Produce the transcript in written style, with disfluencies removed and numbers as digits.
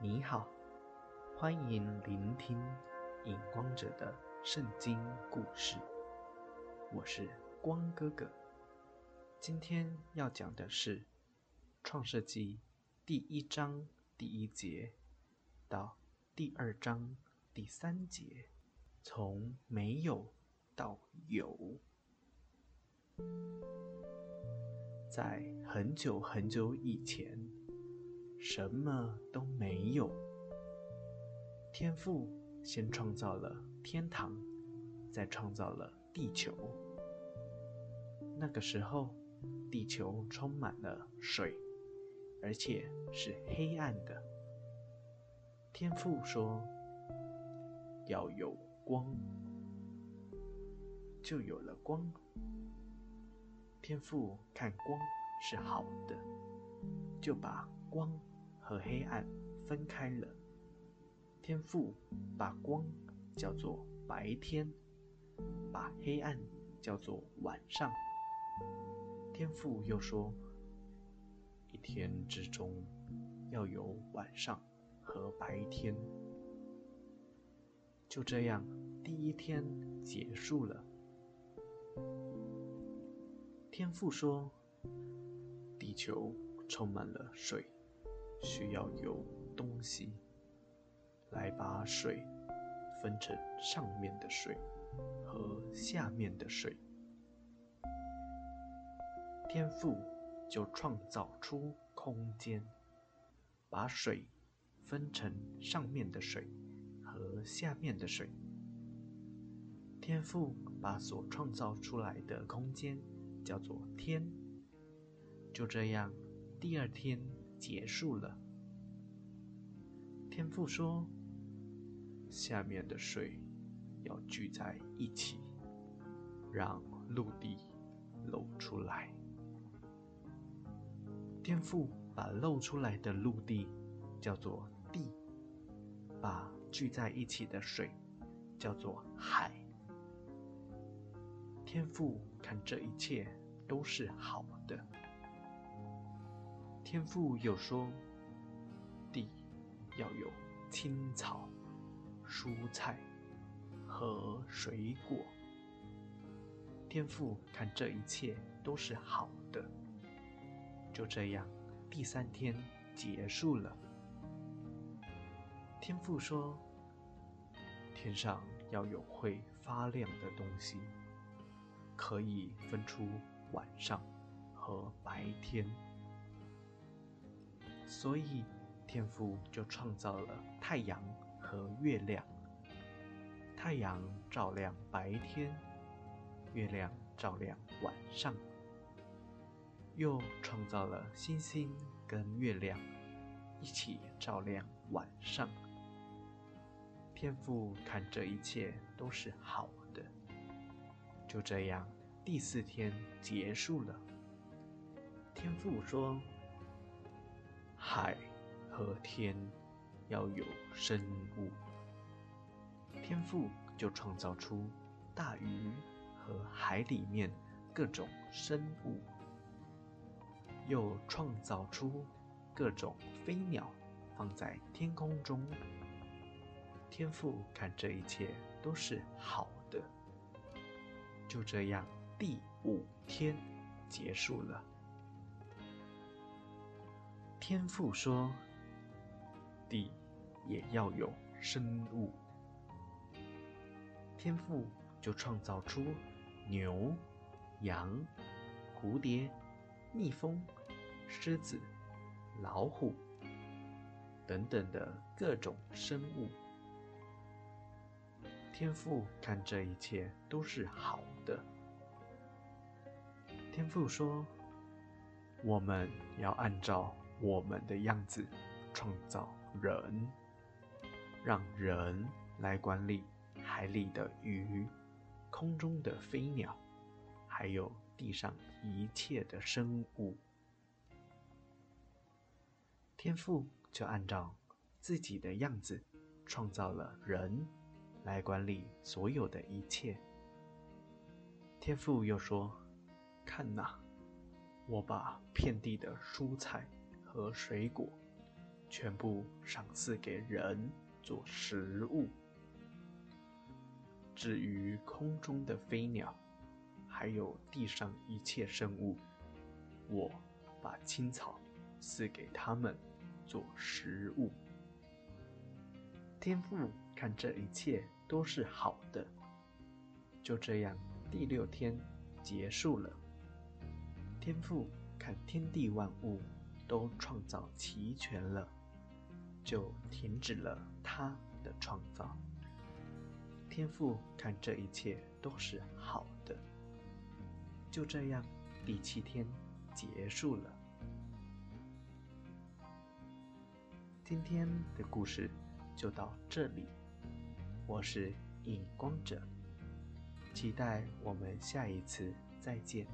你好，欢迎聆听影光者的圣经故事，我是光哥哥。今天要讲的是创世纪第1章第1节到第2章第3节，从没有到有。在很久很久以前，什么都没有，天父先创造了天堂，再创造了地球。那个时候，地球充满了水，而且是黑暗的。天父说，要有光，就有了光。天父看光是好的，就把光和黑暗分开了。天父把光叫做白天，把黑暗叫做晚上。天父又说，一天之中要有晚上和白天。就这样，第1天结束了。天父说，地球充满了水，需要有东西来把水分成上面的水和下面的水。天父就创造出空间，把水分成上面的水和下面的水。天父把所创造出来的空间叫做天。就这样，第2天结束了。天父说，下面的水要聚在一起，让陆地露出来。天父把露出来的陆地叫做地，把聚在一起的水叫做海。天父看这一切都是好的。天父又说，地要有青草、蔬菜和水果。天父看这一切都是好的。就这样，第3天结束了。天父说，天上要有会发亮的东西，可以分出晚上和白天。所以天父就创造了太阳和月亮，太阳照亮白天，月亮照亮晚上。又创造了星星跟月亮一起照亮晚上。天父看这一切都是好的。就这样，第4天结束了。天父说，海和天要有生物。天父就创造出大鱼和海里面各种生物，又创造出各种飞鸟放在天空中。天父看这一切都是好的。就这样，第5天结束了。天父说，地也要有生物。天父就创造出牛、羊、蝴蝶、蜜蜂、狮子、老虎等等的各种生物。天父看这一切都是好的。天父说，我们要按照我们的样子创造人，让人来管理海里的鱼、空中的飞鸟，还有地上一切的生物。天父就按照自己的样子创造了人，来管理所有的一切。天父又说，看哪，我把遍地的蔬菜和水果全部赏赐给人做食物。至于空中的飞鸟，还有地上一切生物，我把青草赐给他们做食物。天父看这一切都是好的。就这样，第六天结束了。天父看天地万物都创造齐全了，就停止了他的创造。天父看这一切都是好的。就这样，第七天结束了。今天的故事就到这里，我是影光者，期待我们下一次再见。